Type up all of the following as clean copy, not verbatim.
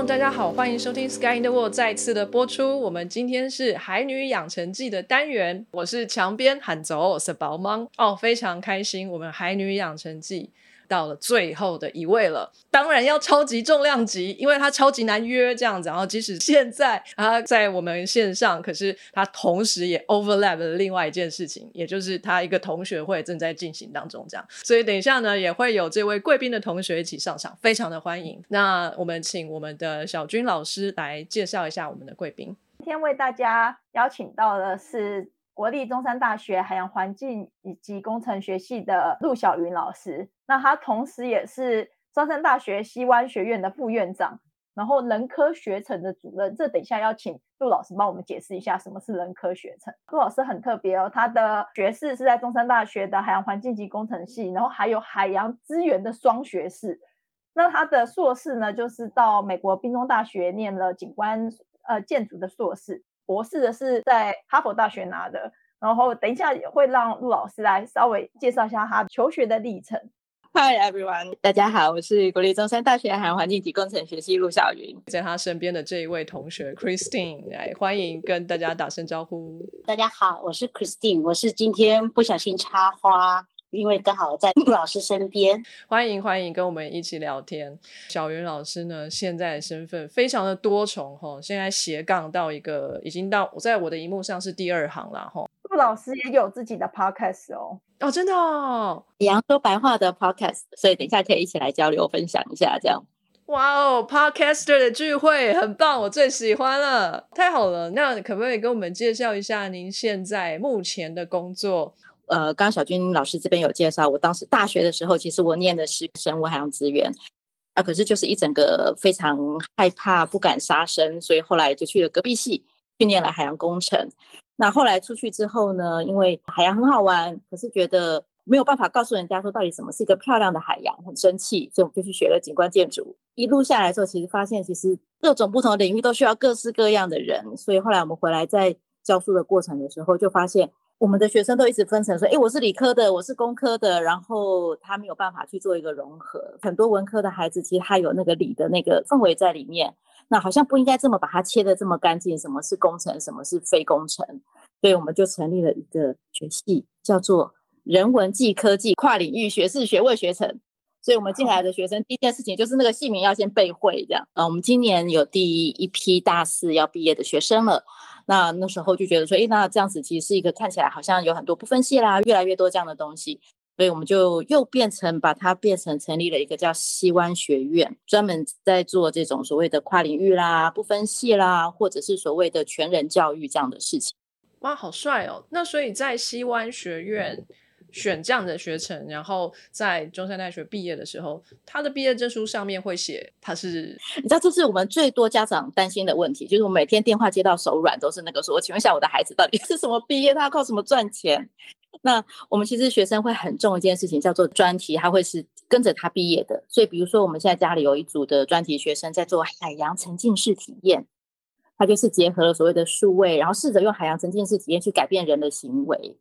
众大家好，欢迎收听 Sky in the Wall 再次的播出。我们今天是海女养成记的单元，我是墙边喊走是宝芒哦，非常开心，我们海女养成记到了最后的一位了，当然要超级重量级，因为他超级难约这样子。然后即使现在他在我们线上，可是他同时也 overlap 了另外一件事情，也就是他一个同学会正在进行当中这样。所以等一下呢，也会有这位贵宾的同学一起上场，非常的欢迎。那我们请我们的小军老师来介绍一下我们的贵宾。今天为大家邀请到的是国立中山大学海洋环境以及工程学系的陆晓云老师，那他同时也是中山大学西湾学院的副院长，然后人科学程的主任。这等一下要请陆老师帮我们解释一下什么是人科学程。陆老师很特别哦，他的学士是在中山大学的海洋环境及工程系，然后还有海洋资源的双学士。那他的硕士呢，就是到美国宾州大学念了景观建筑的硕士，博士的是在哈佛大学拿的。然后等一下会让陆老师来稍微介绍一下他求学的历程。Hi everyone， 大家好，我是国立中山大学海洋环境及工程学系陆晓云。在他身边的这一位同学 Christine， 来欢迎跟大家打声招呼。大家好，我是 Christine， 我是今天不小心插花，因为刚好在陆老师身边。欢迎跟我们一起聊天。小云老师呢，现在的身份非常的多重，现在斜杠到一个已经到在我的荧幕上是第二行啦。陆老师也有自己的 podcast 哦，真的哦，扬州白话的 podcast， 所以等一下可以一起来交流分享一下这样。哇哦， podcaster 的聚会很棒，我最喜欢了，太好了。那可不可以跟我们介绍一下您现在目前的工作？刚刚小军老师这边有介绍，我当时大学的时候，其实我念的是生物海洋资源啊，可是就是一整个非常害怕不敢杀生，所以后来就去了隔壁系去念了海洋工程。那后来出去之后呢，因为海洋很好玩，可是觉得没有办法告诉人家说到底什么是一个漂亮的海洋，很生气，所以我们就去学了景观建筑。一路下来之后，其实发现其实各种不同的领域都需要各式各样的人，所以后来我们回来在教书的过程的时候，就发现我们的学生都一直分成说，我是理科的，我是工科的，然后他没有办法去做一个融合。很多文科的孩子其实他有那个理的那个氛围在里面，那好像不应该这么把它切得这么干净，什么是工程，什么是非工程。所以我们就成立了一个学系，叫做人文暨科技跨领域学士学位学程。所以我们进来的学生第一件事情就是那个系名要先背会这样。我们今年有第一批大四要毕业的学生了，那时候就觉得说，那这样子其实是一个看起来好像有很多不分系啦，越来越多这样的东西，所以我们就又把它变成成立了一个叫西湾学院，专门在做这种所谓的跨领域啦、不分系啦，或者是所谓的全人教育这样的事情。哇，好帅哦！那所以在西湾学院选这样的学程，然后在中山大学毕业的时候，他的毕业证书上面会写他是，你知道这是我们最多家长担心的问题，就是我每天电话接到手软都是那个说，我请问一下我的孩子到底是什么毕业，他要靠什么赚钱。那我们其实学生会很重一件事情叫做专题，他会是跟着他毕业的。所以比如说我们现在家里有一组的专题学生在做海洋沉浸式体验，他就是结合了所谓的数位，然后试着用海洋沉浸式体验去改变人的行为。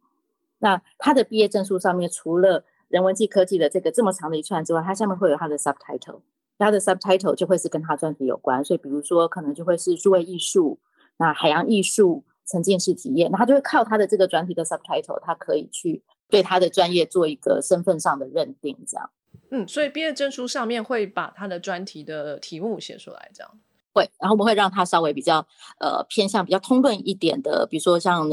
那他的毕业证书上面除了人文暨科技的这个这么长的一串之外，他下面会有他的 subtitle， 他的 subtitle 就会是跟他专题有关。所以比如说可能就会是数位艺术，那海洋艺术、沉浸式体验，那他就会靠他的这个专题的 subtitle， 他可以去对他的专业做一个身份上的认定这样。所以毕业证书上面会把他的专题的题目写出来这样。会，然后我们会让他稍微比较偏向比较通论一点的，比如说像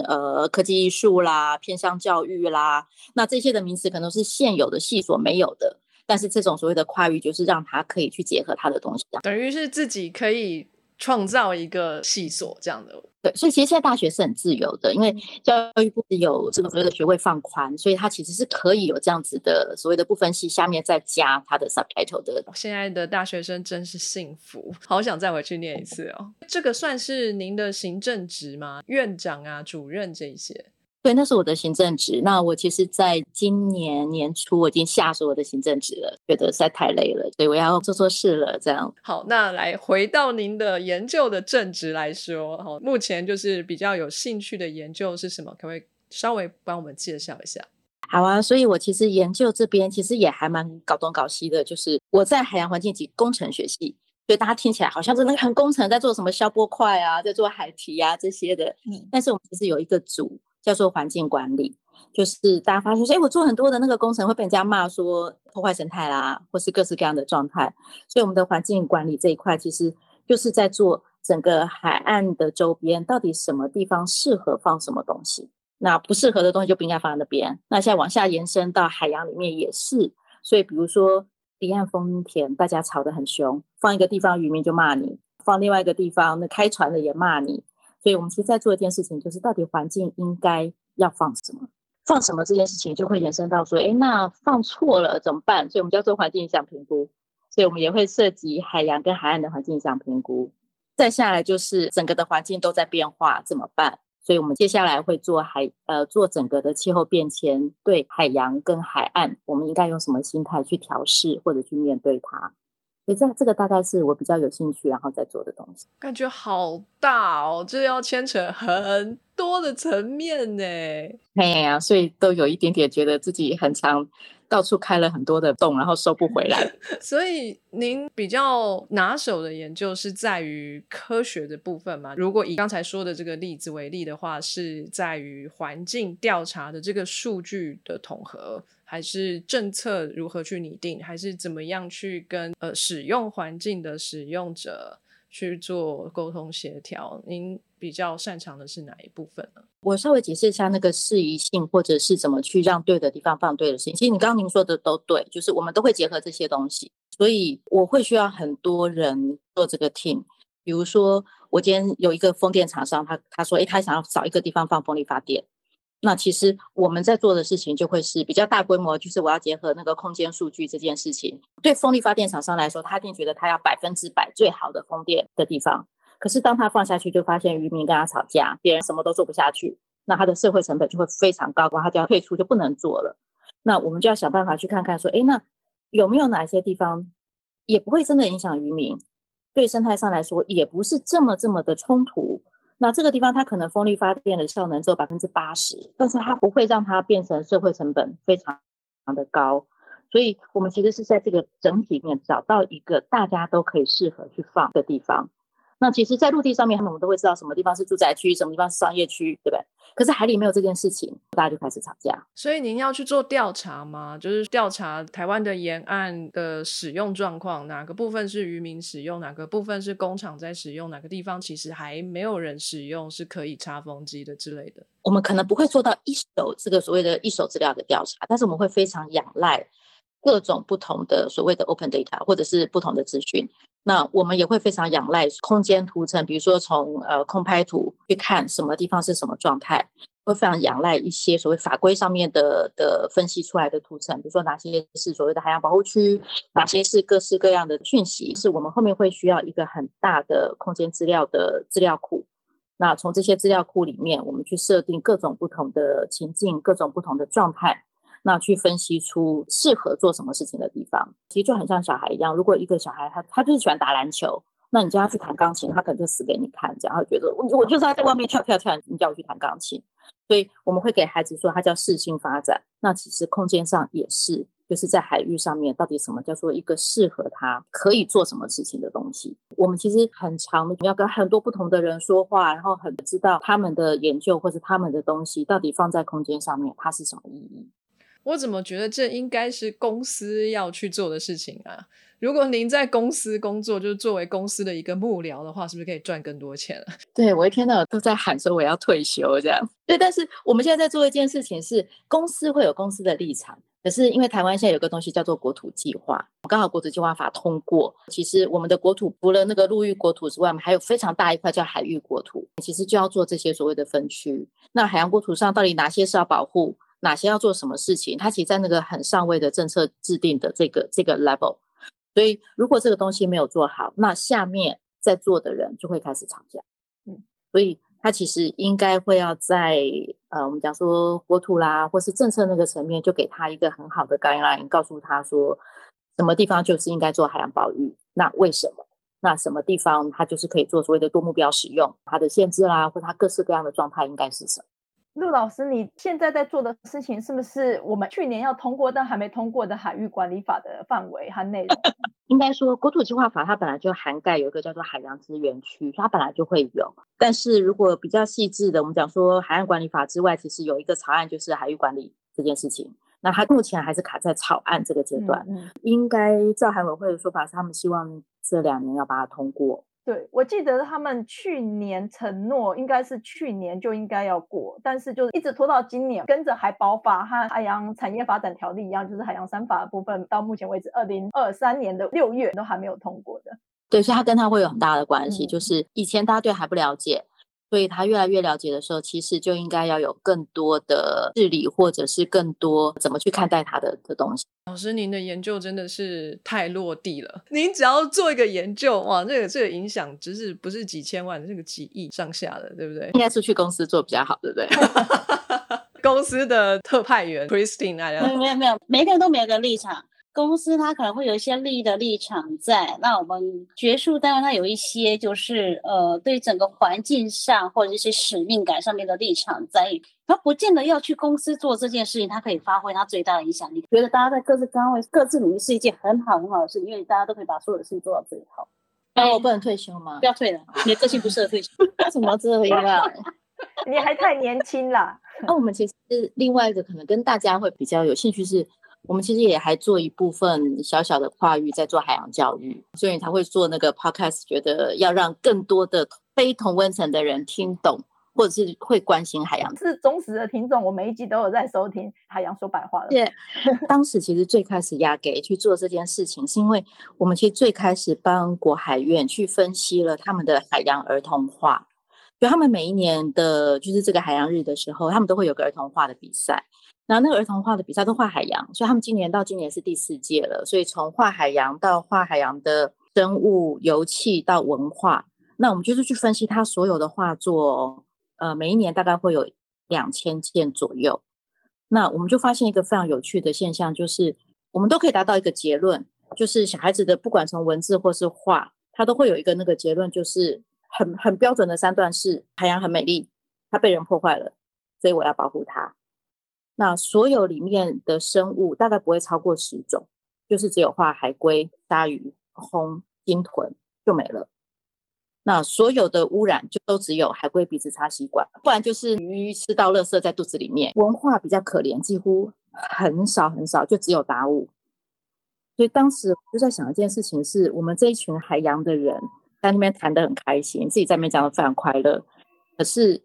科技艺术啦、偏向教育啦，那这些的名词可能是现有的系所没有的，但是这种所谓的跨域就是让他可以去结合他的东西，等于是自己可以创造一个系所这样的。对，所以其实现在大学是很自由的，因为教育部有这个所谓的学位放宽，所以它其实是可以有这样子的所谓的不分系下面再加它的 subtitle 的。现在的大学生真是幸福，好想再回去念一次哦。这个算是您的行政职吗？院长啊、主任这一些？对，那是我的行政职。那我其实在今年年初我已经下属我的行政职了，觉得实在太累了，所以我要做做事了这样。好，那来回到您的研究的正职来说，好，目前就是比较有兴趣的研究是什么？可不可以稍微帮我们介绍一下？好啊，所以我其实研究这边其实也还蛮搞东搞西的，就是我在海洋环境及工程学系，所以大家听起来好像真的很工程在做什么消波块啊，在做海堤啊这些的，但是我们其实有一个组叫做环境管理，就是大家发现说，我做很多的那个工程会被人家骂说破坏生态啦，或是各式各样的状态，所以我们的环境管理这一块其实就是在做整个海岸的周边到底什么地方适合放什么东西，那不适合的东西就不应该放在那边，那现在往下延伸到海洋里面也是，所以比如说离岸风田大家吵得很凶，放一个地方渔民就骂你，放另外一个地方那开船的也骂你，所以我们其实在做一件事情，就是到底环境应该要放什么，放什么这件事情就会延伸到说，那放错了怎么办，所以我们就要做环境影响评估，所以我们也会涉及海洋跟海岸的环境影响评估，再下来就是整个的环境都在变化怎么办，所以我们接下来会做整个的气候变迁对海洋跟海岸我们应该用什么心态去调试或者去面对它，所以这个大概是我比较有兴趣然后再做的东西。感觉好大哦，这要牵扯很多的层面呢。哎呀，所以都有一点点觉得自己很常到处开了很多的洞然后收不回来所以您比较拿手的研究是在于科学的部分吗？如果以刚才说的这个例子为例的话，是在于环境调查的这个数据的统合，还是政策如何去拟定，还是怎么样去跟使用环境的使用者去做沟通协调？您比较擅长的是哪一部分呢？我稍微解释一下那个适宜性，或者是怎么去让对的地方放对的事情。其实你刚刚您说的都对，就是我们都会结合这些东西，所以我会需要很多人做这个 team。 比如说我今天有一个风电厂商，他说他想要找一个地方放风力发电，那其实我们在做的事情就会是比较大规模，就是我要结合那个空间数据这件事情。对风力发电厂商来说，他一定觉得他要100%最好的风电的地方，可是当他放下去就发现渔民跟他吵架，别人什么都做不下去，那他的社会成本就会非常高，他就要退出，就不能做了。那我们就要想办法去看看说，那有没有哪些地方也不会真的影响渔民，对生态上来说也不是这么的冲突，那这个地方它可能风力发电的效能只有 80%， 但是它不会让它变成社会成本非常的高，所以我们其实是在这个整体面找到一个大家都可以适合去放的地方。那其实在陆地上面我们都会知道什么地方是住宅区，什么地方是商业区，对不对？可是海里没有这件事情，大家就开始吵架。所以您要去做调查吗？就是调查台湾的沿岸的使用状况，哪个部分是渔民使用，哪个部分是工厂在使用，哪个地方其实还没有人使用是可以插风机的之类的。我们可能不会做到一手这个所谓的一手资料的调查，但是我们会非常仰赖各种不同的所谓的 open data 或者是不同的资讯。那我们也会非常仰赖空间图层，比如说从空拍图去看什么地方是什么状态，会非常仰赖一些所谓法规上面 的分析出来的图层，比如说哪些是所谓的海洋保护区，哪些是各式各样的讯息，是我们后面会需要一个很大的空间资料的资料库。那从这些资料库里面我们去设定各种不同的情境，各种不同的状态，那去分析出适合做什么事情的地方。其实就很像小孩一样，如果一个小孩 他就是喜欢打篮球，那你叫他去弹钢琴他可能就死给你看，这样他觉得我就是要在外面跳跳跳，你叫我去弹钢琴。所以我们会给孩子说他叫适性发展，那其实空间上也是，就是在海域上面到底什么叫做一个适合他可以做什么事情的东西。我们其实很常要跟很多不同的人说话，然后很知道他们的研究或者他们的东西到底放在空间上面它是什么意义。我怎么觉得这应该是公司要去做的事情啊？如果您在公司工作，就是作为公司的一个幕僚的话，是不是可以赚更多钱啊？对，我一天到晚都在喊说我要退休这样。对，但是我们现在在做一件事情是，公司会有公司的立场，可是因为台湾现在有个东西叫做国土计划，刚好国土计划法通过，其实我们的国土除了那个陆域国土之外，我们还有非常大一块叫海域国土，其实就要做这些所谓的分区。那海洋国土上到底哪些是要保护，哪些要做什么事情，它其实在那个很上位的政策制定的这个 level。 所以如果这个东西没有做好，那下面在做的人就会开始吵架。所以它其实应该会要在我们讲说国土啦或是政策那个层面，就给他一个很好的 guideline， 告诉他说什么地方就是应该做海洋保育，那为什么，那什么地方它就是可以做所谓的多目标使用，它的限制啦或它各式各样的状态应该是什么。陆老师，你现在在做的事情是不是我们去年要通过但还没通过的海域管理法的范围和内容？应该说国土净化法它本来就涵盖有一个叫做海洋资源区，它本来就会有，但是如果比较细致的，我们讲说海岸管理法之外，其实有一个草案就是海域管理这件事情，那它目前还是卡在草案这个阶段。应该照海委会的说法是他们希望这2年要把它通过。对，我记得他们去年承诺应该是去年就应该要过，但是就一直拖到今年，跟着海保法和海洋产业发展条例一样，就是海洋三法的部分到目前为止2023年的6月都还没有通过的。对，所以它跟它会有很大的关系，就是以前大家对海不了解，所以他越来越了解的时候，其实就应该要有更多的治理，或者是更多怎么去看待他 的东西。老师，您的研究真的是太落地了，您只要做一个研究，哇，这个影响只是不是几千万，这个几亿上下的，对不对？应该出去公司做比较好，对不对？公司的特派员 Christine 来了。没有，每个人都没有个立场，公司它可能会有一些利益的立场在，那我们学术单位它有一些就是对整个环境上或者一些使命感上面的立场在，它不见得要去公司做这件事情，它可以发挥它最大的影响力。觉得大家在各自岗位各自领域是一件很好的事，因为大家都可以把所有的事情做到最好。那我不能退休吗？不要退了，你的个性不适合退休。什么这样啊？你还太年轻了。那我们其实另外一个可能跟大家会比较有兴趣是，我们其实也还做一部分小小的跨域在做海洋教育，所以才会做那个 podcast， 觉得要让更多的非同温层的人听懂或者是会关心海洋。是忠实的听众，我每一集都有在收听海洋说白话了。对，当时其实最开始压给去做这件事情，是因为我们其实最开始帮国海院去分析了他们的海洋儿童画，就他们每一年的就是这个海洋日的时候，他们都会有个儿童画的比赛，然后那个儿童画的比赛都画海洋，所以他们今年是第4届了，所以从画海洋到画海洋的生物油气到文化，那我们就是去分析他所有的画作，每一年大概会有2000件左右。那我们就发现一个非常有趣的现象，就是我们都可以达到一个结论，就是小孩子的不管从文字或是画，他都会有一个那个结论，就是很标准的3段式，海洋很美丽，它被人破坏了，所以我要保护它。那所有里面的生物大概不会超过10种，就是只有画海龟、鲨鱼、红、鲸豚就没了。那所有的污染就都只有海龟鼻子插吸管，不然就是鱼吃到垃圾在肚子里面。文化比较可怜，几乎很少，就只有达悟。所以当时就在想一件事情，是我们这一群海洋的人在那边谈得很开心，自己在那边讲得非常快乐，可是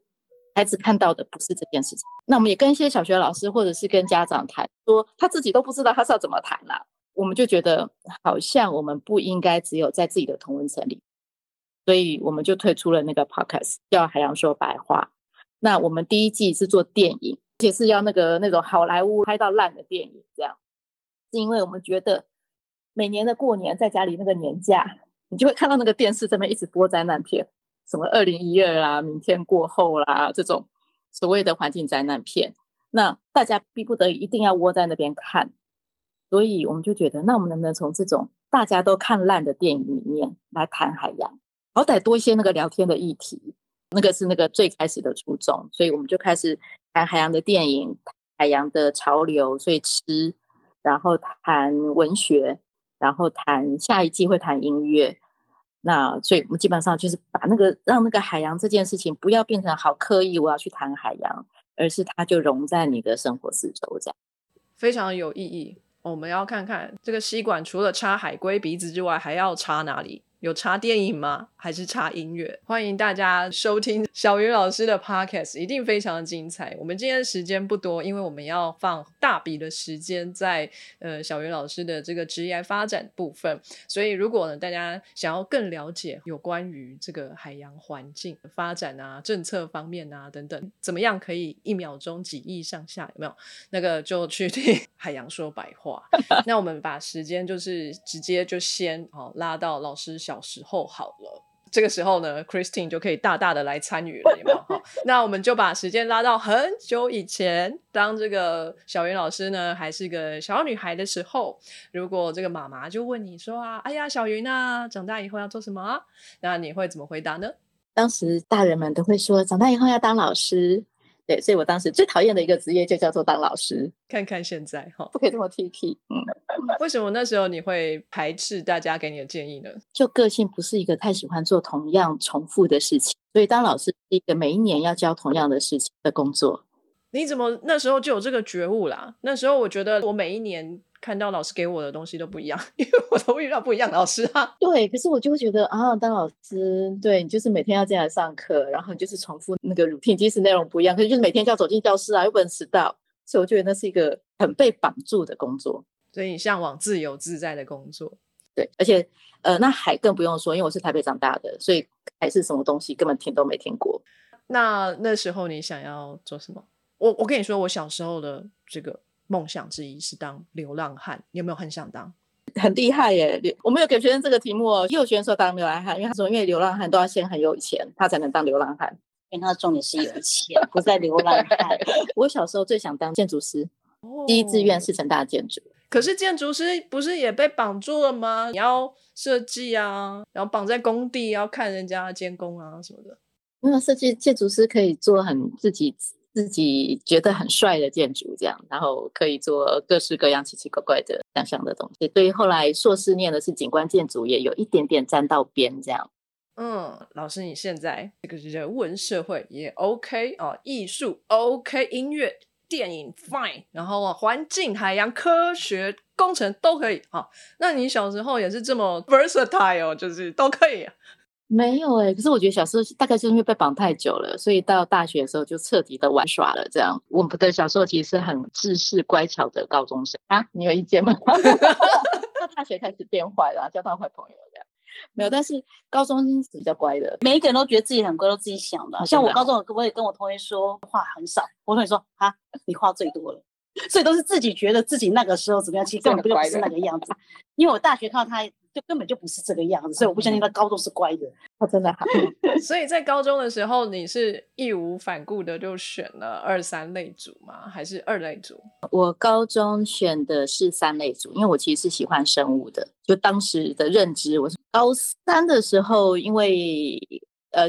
孩子看到的不是这件事情。那我们也跟一些小学老师或者是跟家长谈，说他自己都不知道他是要怎么谈啦。我们就觉得好像我们不应该只有在自己的同温层里，所以我们就推出了那个 podcast 叫海洋说白话。那我们第1季是做电影，而且是要那种好莱坞拍到烂的电影，这样是因为我们觉得每年的过年在家里那个年假，你就会看到那个电视这边一直播灾难片，什么2012啦、明天过后啦，这种所谓的环境灾难片，那大家逼不得已一定要窝在那边看，所以我们就觉得，那我们能不能从这种大家都看烂的电影里面来谈海洋，好歹多一些那个聊天的议题，那个是那个最开始的初衷。所以我们就开始谈海洋的电影、海洋的潮流，所以吃，然后谈文学，然后谈下一季会谈音乐。那所以我们基本上就是把那个让那个海洋这件事情不要变成好刻意我要去谈海洋，而是它就融在你的生活四周，这样非常有意义。我们要看看这个吸管除了插海龟鼻子之外还要插哪里，有插电影吗？还是插音乐？欢迎大家收听小鱼老师的 podcast， 一定非常精彩。我们今天时间不多，因为我们要放大笔的时间在小鱼老师的这个职业发展部分，所以如果呢大家想要更了解有关于这个海洋环境发展啊、政策方面啊等等，怎么样可以1秒钟几亿上下，有没有？那个就去听海洋说白话。那我们把时间就是直接就先拉到老师小时候好了，这个时候呢 Christine 就可以大大的来参与了，有没有？那我们就把时间拉到很久以前，当这个小云老师呢还是个小女孩的时候，如果这个妈妈就问你说啊，哎呀小云啊，长大以后要做什么啊？那你会怎么回答呢？当时大人们都会说长大以后要当老师。对，所以我当时最讨厌的一个职业就叫做当老师。看看现在，不可以这么 TP。为什么那时候你会排斥大家给你的建议呢？就个性不是一个太喜欢做同样重复的事情，所以当老师是一个每一年要教同样的事情的工作。你怎么那时候就有这个觉悟啦？那时候我觉得我每一年看到老师给我的东西都不一样，因为我都遇到不一样的老师啊。对，可是我就会觉得啊，当老师对你就是每天要进来上课，然后你就是重复那个 routine， 即使内容不一样，可是就是每天就要走进教室啊，又不能迟到，所以我觉得那是一个很被绑住的工作。所以你向往自由自在的工作。对，而且那海更不用说，因为我是台北长大的，所以海是什么东西根本听都没听过。那时候你想要做什么？我跟你说，我小时候的这个梦想之一是当流浪汉。你有没有很想当？很厉害耶！我没有给学生这个题目哦，也有学生说当流浪汉，因为他说因为流浪汉都要先很有钱他才能当流浪汉，因为他的重点是有钱不在流浪汉。我小时候最想当建筑师，第一志愿是成大建筑。可是建筑师不是也被绑住了吗？你要设计啊，然后绑在工地要看人家监工啊什么的。没有设计，建筑师可以做很自己觉得很帅的建筑这样，然后可以做各式各样奇奇怪怪的想象的东西。对于后来硕士念的是景观建筑也有一点点沾到边这样。嗯，老师你现在这个人文社会也 OK 哦，艺术 OK， 音乐电影 fine， 然后环境海洋科学工程都可以。好，那你小时候也是这么 versatile， 就是都可以？没有耶，可是我觉得小时候大概就是因为被绑太久了，所以到大学的时候就彻底的玩耍了这样。我们的小时候其实是很知识乖巧的高中生啊。你有意见吗？到大学开始变坏了，交到坏朋友这样。没有，但是高中是比较乖的，每一个人都觉得自己很乖，都自己想的。像我高中我也跟我同学说话很少，我同学说啊，你话最多了，所以都是自己觉得自己那个时候怎么样，其实根本就不是那个样子。因为我大学看到他就根本就不是这个样子，所以我不相信他高中是乖的。他真的好。所以在高中的时候你是义无反顾的就选了二三类组吗？还是二类组？我高中选的是三类组，因为我其实是喜欢生物的，就当时的认知。我高三的时候因为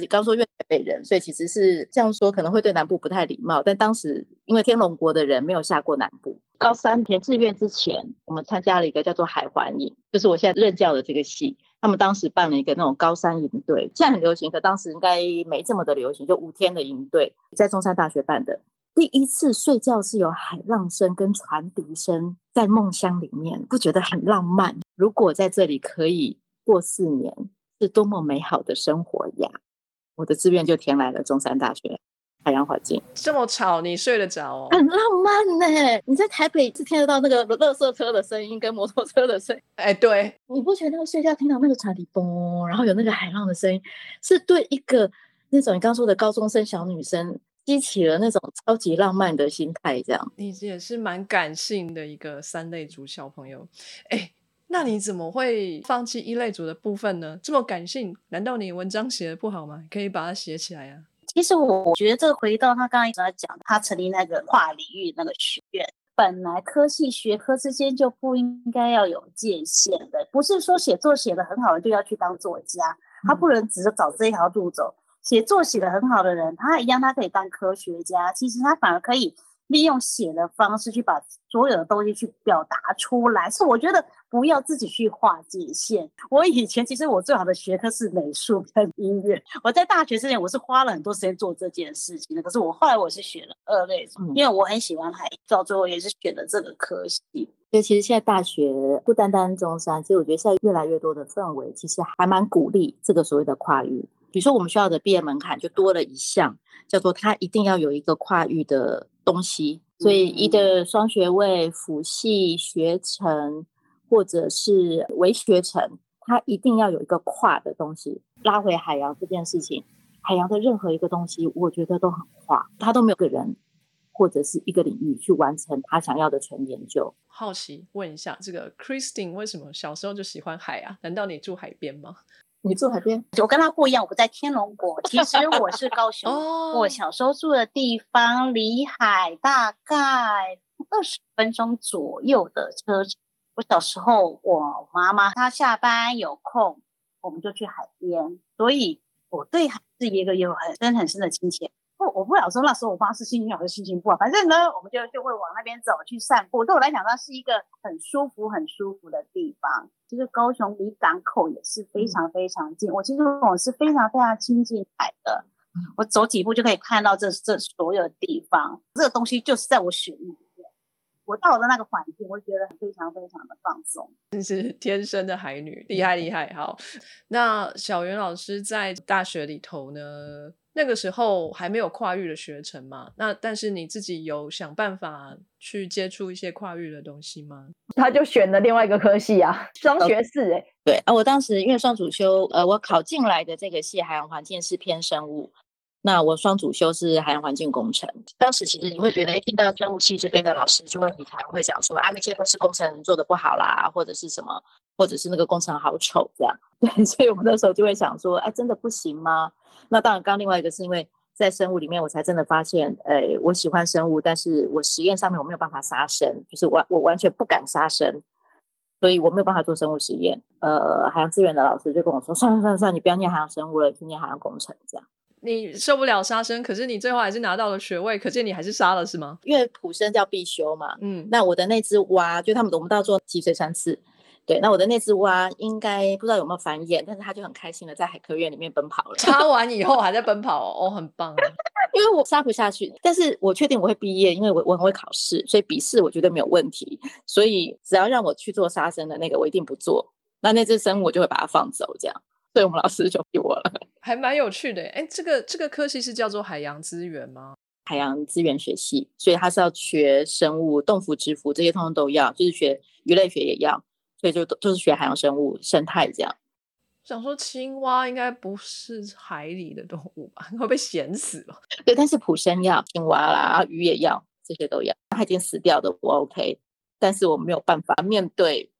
刚说越台北人，所以其实是这样说可能会对南部不太礼貌，但当时因为天龙国的人没有下过南部。高三填志愿之前我们参加了一个叫做海环营，就是我现在任教的这个系，他们当时办了一个那种高三营队，现在很流行，可当时应该没这么的流行，就5天的营队，在中山大学办的。第一次睡觉是有海浪声跟船笛声在梦乡里面，不觉得很浪漫？如果在这里可以过4年是多么美好的生活呀！我的志愿就填来了中山大学海洋环境。这么吵你睡得着哦？很浪漫耶，你在台北是听得到那个垃圾车的声音跟摩托车的声音。哎，对，你不觉得睡觉听到那个船底嘣，然后有那个海浪的声音，是对一个那种你刚说的高中生小女生激起了那种超级浪漫的心态这样。你也是蛮感性的一个三类组小朋友。哎，那你怎么会放弃一类组的部分呢？这么感性，难道你文章写得不好吗？可以把它写起来啊。其实我觉得这回到他刚才一直在讲他成立那个跨领域那个学院，本来科系学科之间就不应该要有界限的，不是说写作写得很好的就要去当作家，他不能只是找这一条路走。写作写得很好的人他一样，他可以当科学家，其实他反而可以利用写的方式去把所有的东西去表达出来，所以我觉得不要自己去划界限。我以前其实我最好的学科是美术跟音乐，我在大学之前我是花了很多时间做这件事情的，可是我后来我是选了二类，因为我很喜欢海，到最后也是选了这个科系。所以其实现在大学不单单中山，其实我觉得现在越来越多的氛围其实还蛮鼓励这个所谓的跨域。比如说我们学校的毕业门槛就多了一项叫做它一定要有一个跨域的东西，所以either双学位辅系学程或者是微学程，它一定要有一个跨的东西。拉回海洋这件事情，海洋的任何一个东西我觉得都很跨，它都没有个人或者是一个领域去完成他想要的全研究。好奇问一下，这个 Christine 为什么小时候就喜欢海啊？难道你住海边吗？你住海边？我跟他不一样，我在天龙国，其实我是高雄。哦，我小时候住的地方离海大概20分钟左右的车程。我小时候我妈妈她下班有空我们就去海边，所以我对海是一个有很深很深的亲切。我不老说那时候我妈是心情好是心情不好，反正呢我们就会往那边走去散步，对我来讲它是一个很舒服的地方。其实高雄离港口也是非常非常近，我是非常非常亲近海的，我走几步就可以看到这所有的地方，这个东西就是在我血液里面，我到了那个环境我觉得非常非常的放松。真是天生的海女，厉害。好，那小袁老师在大学里头呢，那个时候还没有跨域的学程嘛，那但是你自己有想办法去接触一些跨域的东西吗？他就选了另外一个科系啊，双学士耶。对啊，我当时因为双主修我考进来的这个系海洋环境是偏生物，那我双主修是海洋环境工程。当时其实你会觉得一听到生物系这边的老师就会很常会讲说啊，那些都是工程做得不好啦，或者是什么，或者是那个工程好丑这样。对，所以我们那时候就会想说，哎，真的不行吗？那当然刚另外一个是因为在生物里面我才真的发现我喜欢生物，但是我实验上面我没有办法杀生，就是我完全不敢杀生，所以我没有办法做生物实验。海洋资源的老师就跟我说，算了，你不要念海洋生物了，去念海洋工程这样。你受不了杀生，可是你最后还是拿到了学位，可见你还是杀了是吗？因为普生叫必修嘛，那我的那只蛙，就他们我们到做脊髓穿刺，对，那我的那只蛙应该不知道有没有繁衍，但是他就很开心的在海科院里面奔跑了，杀完以后还在奔跑哦，很棒啊。因为我杀不下去，但是我确定我会毕业，因为我很会考试，所以笔试我觉得没有问题，所以只要让我去做杀生的那个我一定不做，那只生物我就会把它放走这样，所以我们老师就给我了。还蛮有趣的。这个科系是叫做海洋资源吗？海洋资源学系，所以它是要学生物、动服、植服这些通通都要，就是学鱼类学也要，所以就是学海洋生物、生态这样。想说青蛙应该不是海里的动物吧，会被咸死吧？对，但是普生要青蛙啦，鱼也要，这些都要。它已经死掉的我 OK， 但是我没有办法面对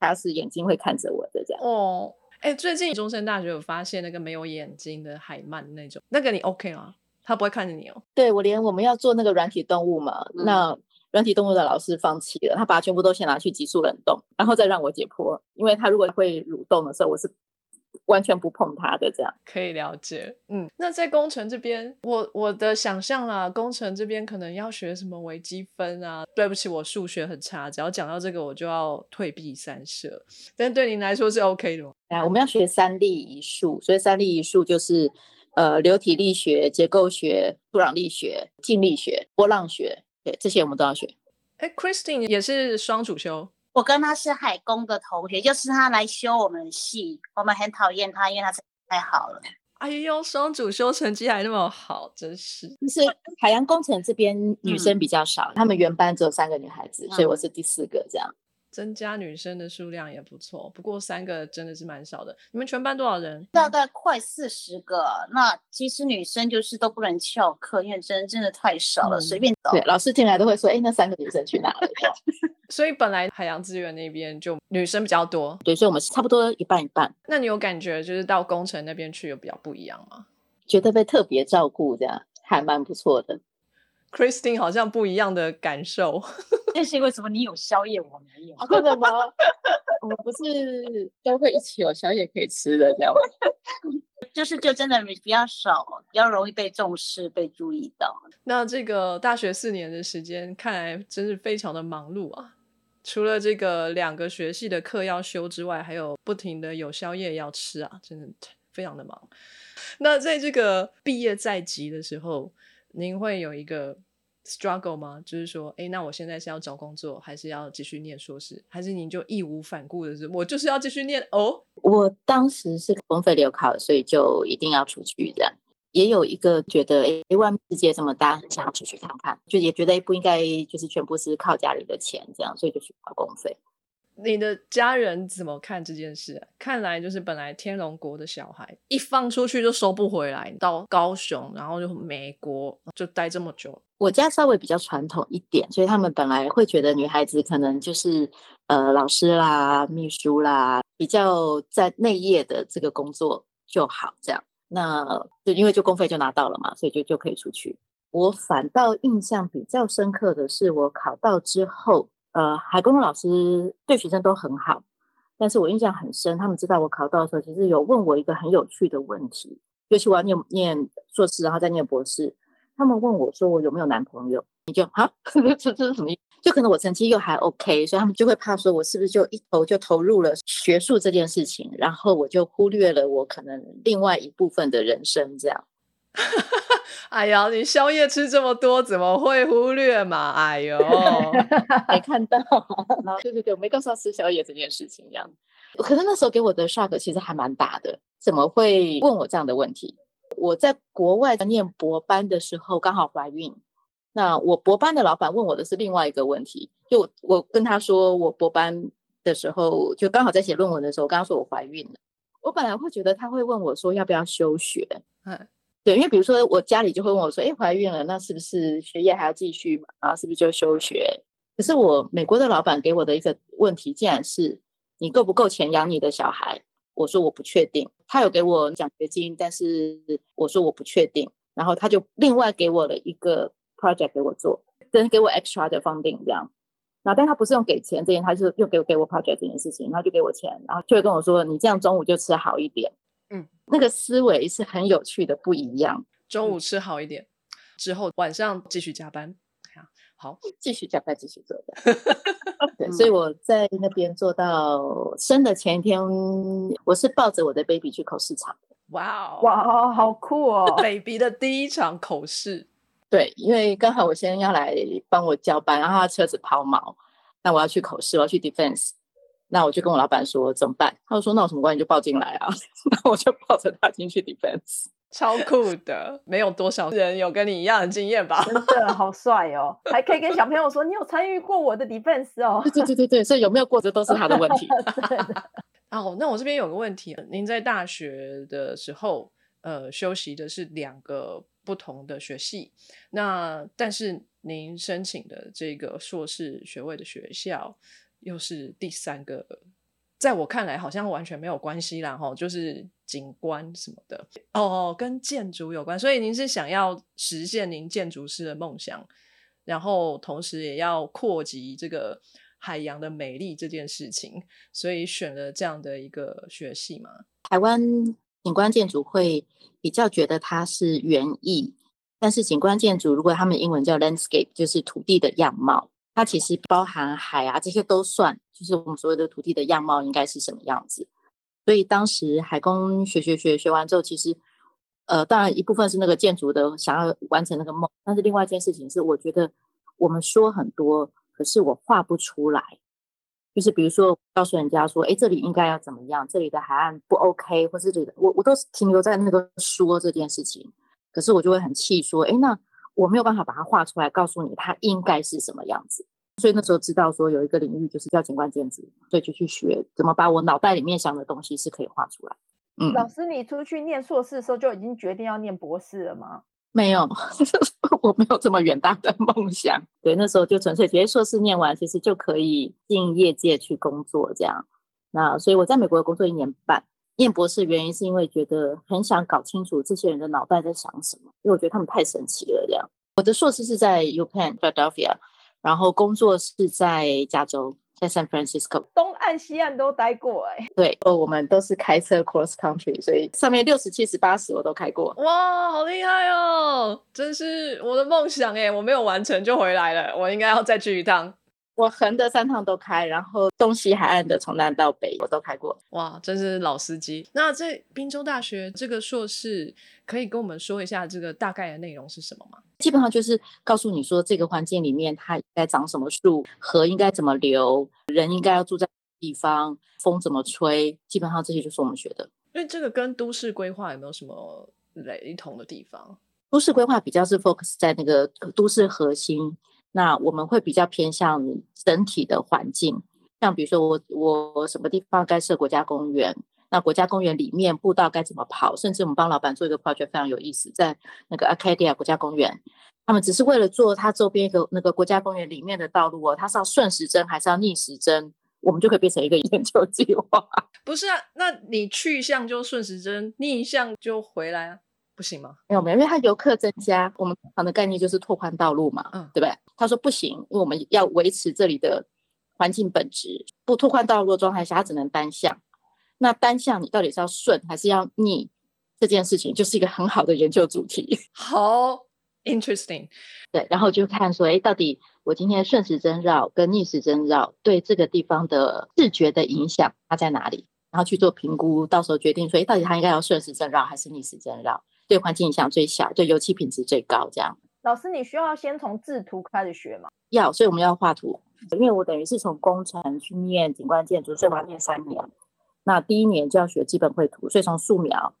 它，是眼睛会看着我的这样。哦，最近中山大学有发现那个没有眼睛的海鳗那种，那个你 OK 吗？他不会看着你哦。对，我们要做那个软体动物嘛，那软体动物的老师放弃了，他把它全部都先拿去急速冷冻，然后再让我解剖，因为他如果会蠕动的时候，我是完全不碰它的这样。可以了解。那在工程这边，我的想象啦，工程这边可能要学什么微积分啊，对不起我数学很差，只要讲到这个我就要退避三舍，但对您来说是 OK 的吗？我们要学三力一数，所以三力一数就是流体力学、结构学、土壤力学、静力学、波浪学，对，这些我们都要学。Christine 也是双主修。我跟他是海工的同学，就是他来修我们系，我们很讨厌他，因为他成绩太好了。哎呦，双主修成绩还那么好，真是。就是海洋工程这边女生比较少，他们原班只有3个女孩子，所以我是第4个这样。增加女生的数量也不错，不过3个真的是蛮少的。你们全班多少人？大概快40个。那其实女生就是都不能翘课，因为真的太少了，随便走。对，老师进来都会说，那3个女生去哪了？所以本来海洋资源那边就女生比较多。对，所以我们差不多一半一半。那你有感觉就是到工程那边去有比较不一样吗？觉得被特别照顾这样还蛮不错的。 Christine 好像不一样的感受。那是为什么你有宵夜我没有？真的吗？我们不是都会一起有宵夜可以吃的这样吗？就真的比较少，比较容易被重视、被注意到。那这个大学4年的时间看来真是非常的忙碌啊，除了这个2个学系的课要修之外，还有不停的有宵夜要吃啊，真的非常的忙。那在这个毕业在即的时候，您会有一个 struggle 吗？就是说那我现在是要找工作，还是要继续念硕士，还是您就义无反顾的是我就是要继续念？我当时是公费留考，所以就一定要出去这样。也有一个觉得外面世界这么大，很想要出去看看，就也觉得不应该就是全部是靠家里的钱这样，所以就去考公费。你的家人怎么看这件事啊？看来就是本来天龙国的小孩一放出去就收不回来，到高雄然后就美国就待这么久。我家稍微比较传统一点，所以他们本来会觉得女孩子可能就是老师啦、秘书啦，比较在内业的这个工作就好这样。那就因为就公费就拿到了嘛，所以就可以出去。我反倒印象比较深刻的是我考到之后，海工老师对学生都很好，但是我印象很深，他们知道我考到的时候其实有问我一个很有趣的问题，尤其我要念硕士然后再念博士，他们问我说我有没有男朋友，你就啊这是什么意思？就可能我成绩又还 OK， 所以他们就会怕说我是不是就一头就投入了学术这件事情，然后我就忽略了我可能另外一部分的人生这样。哎呀，你宵夜吃这么多怎么会忽略嘛，哎呦没看到、啊、然后对我没告诉他吃宵夜这件事情这样。可是那时候给我的 shock 其实还蛮大的，怎么会问我这样的问题。我在国外念博班的时候刚好怀孕，那我博班的老板问我的是另外一个问题，就我跟他说我博班的时候就刚好在写论文的时候，我跟他说我怀孕了，我本来会觉得他会问我说要不要休学、嗯、对，因为比如说我家里就会问我说哎，怀孕了那是不是学业还要继续嘛，然后是不是就休学。可是我美国的老板给我的一个问题竟然是你够不够钱养你的小孩，我说我不确定。他有给我奖学金，但是我说我不确定，然后他就另外给我了一个 project 给我做，跟给我 extra 的 funding 这样。然后但他不是用给钱这件，他是用给我 project 这件事情，然后就给我钱，然后就会跟我说你这样中午就吃好一点。嗯，那个思维是很有趣的，不一样。中午吃好一点之后晚上继续加班，好，继续加班继续做的对，所以我在那边做到生的前一天，我是抱着我的 baby 去口试场。哇哇，好酷哦baby 的第一场口试。对，因为刚好我先生要来帮我交班，然后他车子抛锚，那我要去口试，我要去 defense， 那我就跟我老板说怎么办，他就说那有什么关系，你就抱进来啊那我就抱着他进去 defense，超酷的，没有多少人有跟你一样的经验吧真的好帅哦，还可以跟小朋友说你有参与过我的 defense 哦对，所以有没有过这都是他的问题哦，那我这边有个问题，您在大学的时候修习的是两个不同的学系，那但是您申请的这个硕士学位的学校又是第三个，在我看来好像完全没有关系啦，就是景观什么的哦，跟建筑有关，所以您是想要实现您建筑师的梦想，然后同时也要扩及这个海洋的美丽这件事情，所以选了这样的一个学系嘛。台湾景观建筑会比较觉得它是园艺，但是景观建筑如果他们英文叫 landscape， 就是土地的样貌，它其实包含海啊这些都算，就是我们所谓的土地的样貌应该是什么样子。所以当时海工学完之后，其实当然一部分是那个建筑的想要完成那个梦，但是另外一件事情是我觉得我们说很多可是我画不出来，就是比如说告诉人家说哎，这里应该要怎么样，这里的海岸不 OK， 或是这里的我都停留在那个说这件事情，可是我就会很气说哎，那我没有办法把它画出来告诉你它应该是什么样子。所以那时候知道说有一个领域就是叫景观建筑，所以就去学怎么把我脑袋里面想的东西是可以画出来。嗯，老师你出去念硕士的时候就已经决定要念博士了吗？没有我没有这么远大的梦想。对，那时候就纯粹觉得硕士念完其实就可以进业界去工作这样。那所以我在美国工作1年半，念博士原因是因为觉得很想搞清楚这些人的脑袋在想什么，因为我觉得他们太神奇了这样。我的硕士是在 UPenn Philadelphia，然后工作是在加州，在 San Francisco， 东岸西岸都待过。哎、欸，对，我们都是开车 cross country， 所以上面60、70、80我都开过。哇，好厉害哦！真是我的梦想哎，我没有完成就回来了，我应该要再去一趟。我横的3趟都开，然后东西海岸的从南到北我都开过。哇，真是老司机。那在宾州大学这个硕士可以跟我们说一下这个大概的内容是什么吗？基本上就是告诉你说这个环境里面它应该长什么树，河应该怎么流，人应该要住在地方，风怎么吹，基本上这些就是我们学的。因为这个跟都市规划有没有什么雷同的地方？都市规划比较是 focus 在那个都市核心，那我们会比较偏向整体的环境，像比如说我什么地方该设国家公园，那国家公园里面步道该怎么跑，甚至我们帮老板做一个 project 非常有意思，在那个 Acadia 国家公园，他们只是为了做它周边一个那个国家公园里面的道路哦，它是要顺时针还是要逆时针，我们就可以变成一个研究计划。不是啊，那你去向就顺时针，逆向就回来啊，不行吗？没有，因为它游客增加，我们通常的概念就是拓宽道路嘛，嗯，对不对？他说不行，因为我们要维持这里的环境本质，不拓宽道路的状态下它只能单向，那单向你到底是要顺还是要逆，这件事情就是一个很好的研究主题。好 interesting。 对，然后就看说到底我今天顺时针绕跟逆时针绕对这个地方的视觉的影响它在哪里，然后去做评估，到时候决定说到底它应该要顺时针绕还是逆时针绕，对环境影响最小，对油漆品质最高这样。老师你需要先从制图开始学吗？要，所以我们要画图。因为我等于是从工程去念景观建筑，所以我要念3年，那第1年就要学基本绘图，所以从素描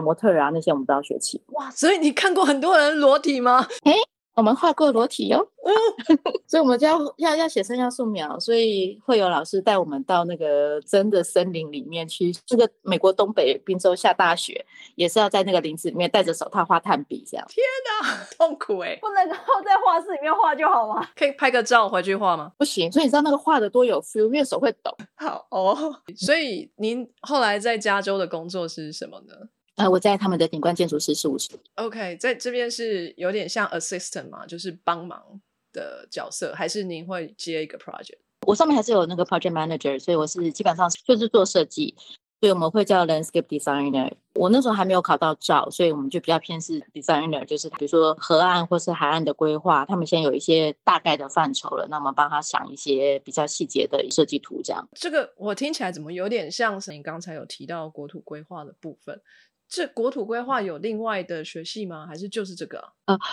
模特啊那些我们都要学起。哇，所以你看过很多人裸体吗？诶，我们画过裸体哟、所以我们就要写生要素描，所以会有老师带我们到那个真的森林里面去，这个美国东北宾州下大雪也是要在那个林子里面戴着手套画炭笔这样。天哪，痛苦耶、不能够在画室里面画就好吗？可以拍个照回去画吗？不行，所以你知道那个画的多有 feel， 因为手会抖。好哦，所以您后来在加州的工作是什么呢？我在他们的景观建筑师事务所。 OK， 在这边是有点像 assistant 嘛，就是帮忙的角色，还是您会接一个 project？ 我上面还是有那个 project manager， 所以我是基本上就是做设计，所以我们会叫 landscape designer。 我那时候还没有考到照，所以我们就比较偏是 designer， 就是比如说河岸或是海岸的规划，他们现在有一些大概的范畴了，那我们帮他想一些比较细节的设计图这样。这个我听起来怎么有点像是你刚才有提到国土规划的部分，这国土规划有另外的学系吗？还是就是这个、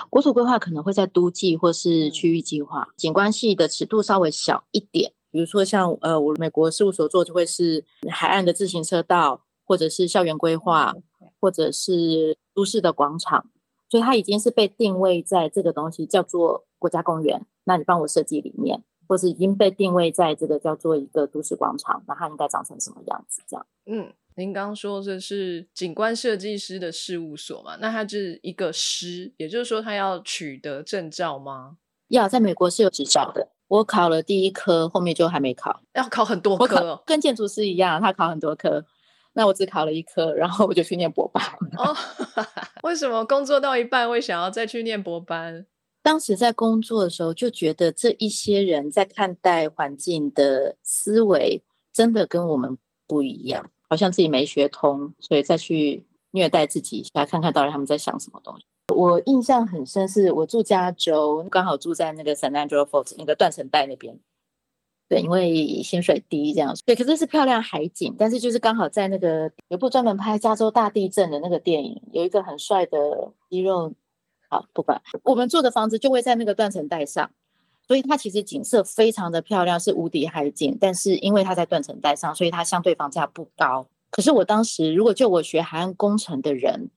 国土规划可能会在都计或是区域计划、景观系的尺度稍微小一点，比如说像我美国事务所做就会是海岸的自行车道，或者是校园规划，或者是都市的广场，所以它已经是被定位在这个东西叫做国家公园，那你帮我设计里面，或是已经被定位在这个叫做一个都市广场，那它应该长成什么样子这样。嗯，您刚刚说这是景观设计师的事务所嘛，那它是一个师，也就是说它要取得证照吗？要，在美国是有执照的，我考了第一科，后面就还没考。要考很多科、跟建筑师一样他考很多科，那我只考了一科，然后我就去念博班。哦，为什么工作到一半会想要再去念博班？当时在工作的时候就觉得这一些人在看待环境的思维真的跟我们不一样，好像自己没学通，所以再去虐待自己一下，看看到底他们在想什么东西。我印象很深是我住加州，刚好住在那个 San Andreas Fault 那个断层带那边，对，因为薪水低这样。对，可是是漂亮海景，但是就是刚好在那个有部专门拍加州大地震的那个电影，有一个很帅的肌肉，好不管，我们住的房子就会在那个断层带上，所以它其实景色非常的漂亮，是无敌海景，但是因为它在断层带上，所以它相对房价不高。可是我当时如果就我学海岸工程的人，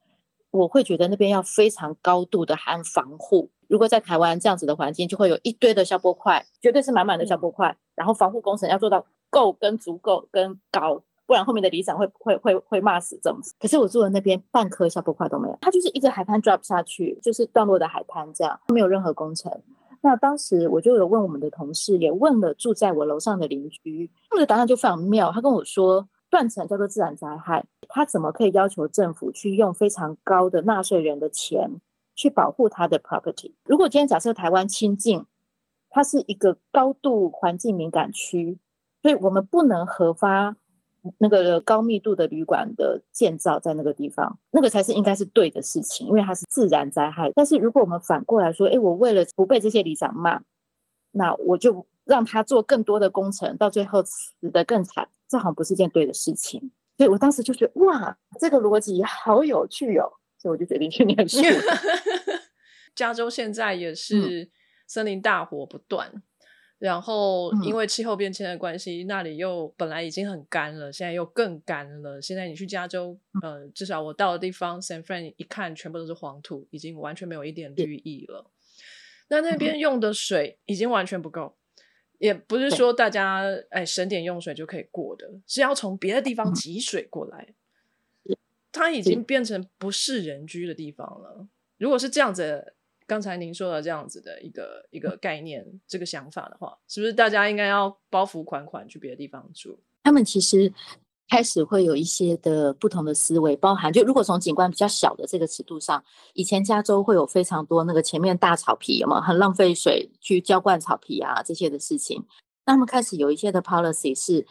我会觉得那边要非常高度的海岸防护，如果在台湾这样子的环境就会有一堆的消波块，绝对是满满的消波块、然后防护工程要做到够跟足够跟高，不然后面的里长会骂死政府。可是我住的那边半颗消波块都没有，它就是一个海滩 drop 下去，就是段落的海滩这样，没有任何工程。那当时我就有问我们的同事，也问了住在我楼上的邻居，他们的答案就非常妙。他跟我说断层叫做自然灾害，他怎么可以要求政府去用非常高的纳税人的钱去保护他的 property？ 如果今天假设台湾清境，它是一个高度环境敏感区，所以我们不能核发那个高密度的旅馆的建造在那个地方，那个才是应该是对的事情，因为它是自然灾害。但是如果我们反过来说，我为了不被这些里长骂，那我就让他做更多的工程，到最后死得更惨，这好像不是件对的事情。所以我当时就觉得哇，这个逻辑好有趣哦，所以我就决定去念书。加州现在也是森林大火不断、然后因为气候变迁的关系，那里又本来已经很干了，现在又更干了。现在你去加州至少我到的地方 San Fran 一看全部都是黄土，已经完全没有一点绿意了。那边用的水已经完全不够，也不是说大家省点用水就可以过的，是要从别的地方集水过来，它已经变成不是人居的地方了。如果是这样子，刚才您说的这样子的一个概念，这个想法的话，是不是大家应该要包袱款款去别的地方住？他们其实开始会有一些的不同的思维，包含就如果从景观比较小的这个尺度上，以前加州会有非常多那个前面大草皮有没有很浪费水去浇灌草皮啊这些的事情，那他们开始有一些的 policy 是，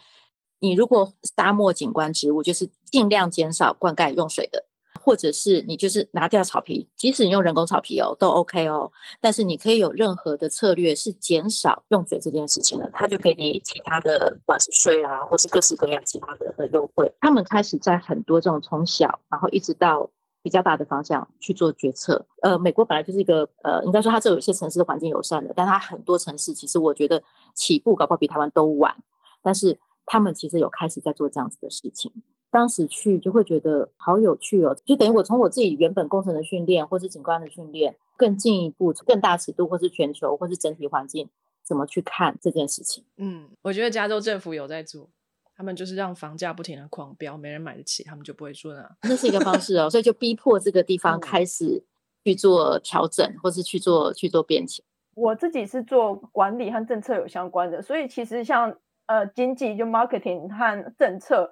你如果沙漠景观植物就是尽量减少灌溉用水的，或者是你就是拿掉草皮，即使你用人工草皮哦都 OK 哦，但是你可以有任何的策略是减少用水这件事情的，他就给你其他的不管是税啊或是各式各样其他的优惠。他们开始在很多这种从小然后一直到比较大的方向去做决策。美国本来就是一个应该说它这有一些城市的环境友善的，但它很多城市其实我觉得起步搞不好比台湾都晚，但是他们其实有开始在做这样子的事情。当时去就会觉得好有趣哦，就等于我从我自己原本工程的训练或是景观的训练更进一步更大尺度或是全球或是整体环境怎么去看这件事情。嗯，我觉得加州政府有在做，他们就是让房价不停的狂飙，没人买得起他们就不会做了，这是一个方式哦。所以就逼迫这个地方开始去做调整或是去做变迁。我自己是做管理和政策有相关的，所以其实像经济就 marketing 和政策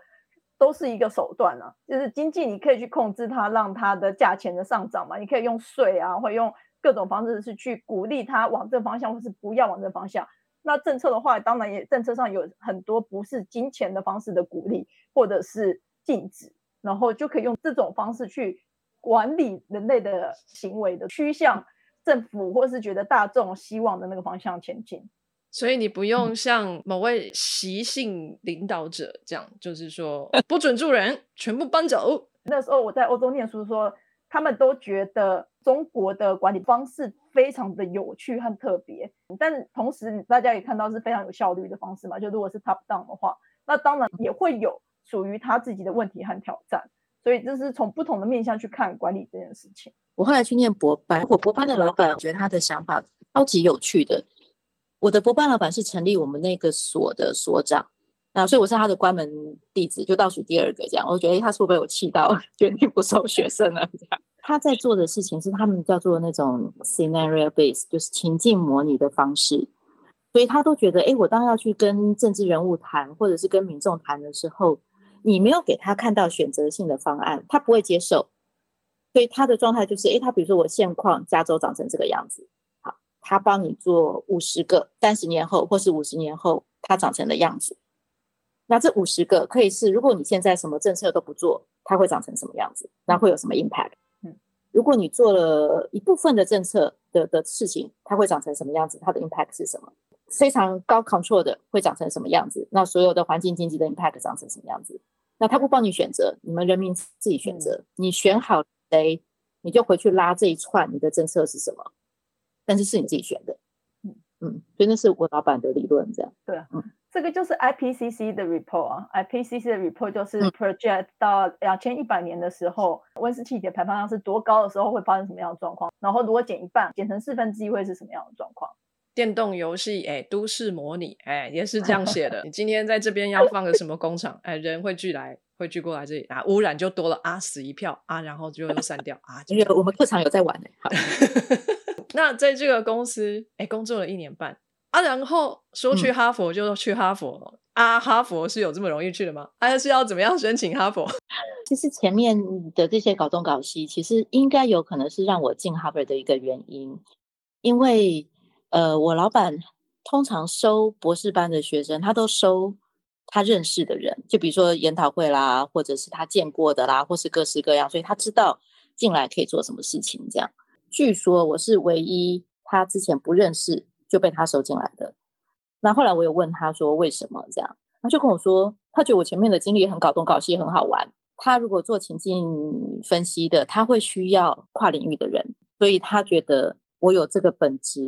都是一个手段啊，就是经济你可以去控制它，让它的价钱的上涨嘛，你可以用税啊或用各种方式是去鼓励它往这方向或是不要往这方向。那政策的话当然也政策上有很多不是金钱的方式的鼓励或者是禁止，然后就可以用这种方式去管理人类的行为的趋向政府或是觉得大众希望的那个方向前进。所以你不用像某位习性领导者这样就是说不准住人全部搬走。那时候我在欧洲念书说他们都觉得中国的管理方式非常的有趣和特别，但同时大家也看到是非常有效率的方式嘛，就如果是 top down 的话，那当然也会有属于他自己的问题和挑战，所以这是从不同的面向去看管理这件事情。我后来去念博班，我博班的老板我觉得他的想法超级有趣的。我的博班老板是成立我们那个所的所长，那所以我是他的关门弟子，就倒数第二个这样。我觉得他是不是被我气到决定不收学生了这样。他在做的事情是他们叫做那种 scenario based， 就是情境模拟的方式。所以他都觉得我当要去跟政治人物谈或者是跟民众谈的时候，你没有给他看到选择性的方案他不会接受。所以他的状态就是他比如说我现况加州长成这个样子，好，他帮你做50个30年后或是50年后他长成的样子。那这50个可以是如果你现在什么政策都不做它会长成什么样子，那会有什么 impact，如果你做了一部分的政策 的事情它会长成什么样子，它的 impact 是什么，非常高 control 的会长成什么样子，那所有的环境经济的 impact 长成什么样子。那他不帮你选择，你们人民自己选择，你选好谁你就回去拉这一串你的政策是什么，但是是你自己选的。所以那是我老板的理论这样。对啊，这个就是 IPCC 的 report 啊。IPCC 的 report 就是 project 到2100年的时候温室气体排放量是多高的时候会发生什么样的状况，然后如果减一半减成1/4会是什么样的状况。电动游戏都市模拟也是这样写的。你今天在这边要放个什么工厂人会聚来会聚过来这里污染就多了死一票然后就散掉我们课场有在玩那在这个公司工作了1年半然后说去哈佛就去哈佛哈佛是有这么容易去的吗？还是要怎么样申请哈佛？其实前面的这些搞东搞西其实应该有可能是让我进哈佛的一个原因，因为我老板通常收博士班的学生他都收他认识的人，就比如说研讨会啦或者是他见过的啦或是各式各样，所以他知道进来可以做什么事情这样。据说我是唯一他之前不认识就被他收进来的。那后来我有问他说为什么这样，他就跟我说他觉得我前面的经历很搞东搞西很好玩，他如果做情境分析的他会需要跨领域的人，所以他觉得我有这个本质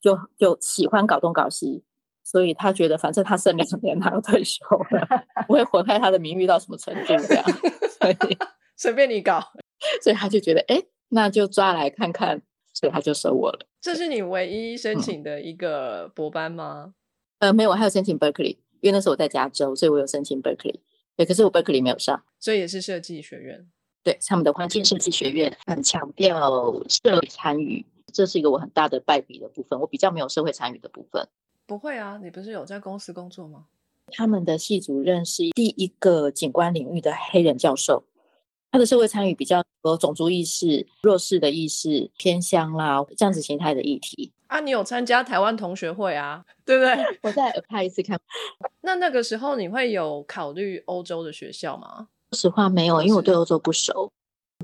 就喜欢搞东搞西，所以他觉得反正他剩2年他要退休了不会毁坏他的名誉到什么程度这样所以随便你搞，所以他就觉得那就抓来看看，所以他就收我了。这是你唯一申请的一个博班吗？没有，我还有申请 Berkeley， 因为那时候我在加州，所以我有申请 Berkeley。 对，可是我 Berkeley 没有上，所以也是设计学院。对，他们的环境设计学院很强调社会参与，这是一个我很大的败笔的部分，我比较没有社会参与的部分。不会啊，你不是有在公司工作吗？他们的系主任是第一个景观领域的黑人教授，他的社会参与比较多种族意识、弱势的意识、偏乡啦这样子形态的议题。你有参加台湾同学会啊，对不对？我再apply一次看。那个时候你会有考虑欧洲的学校吗？说实话没有，因为我对欧洲不熟。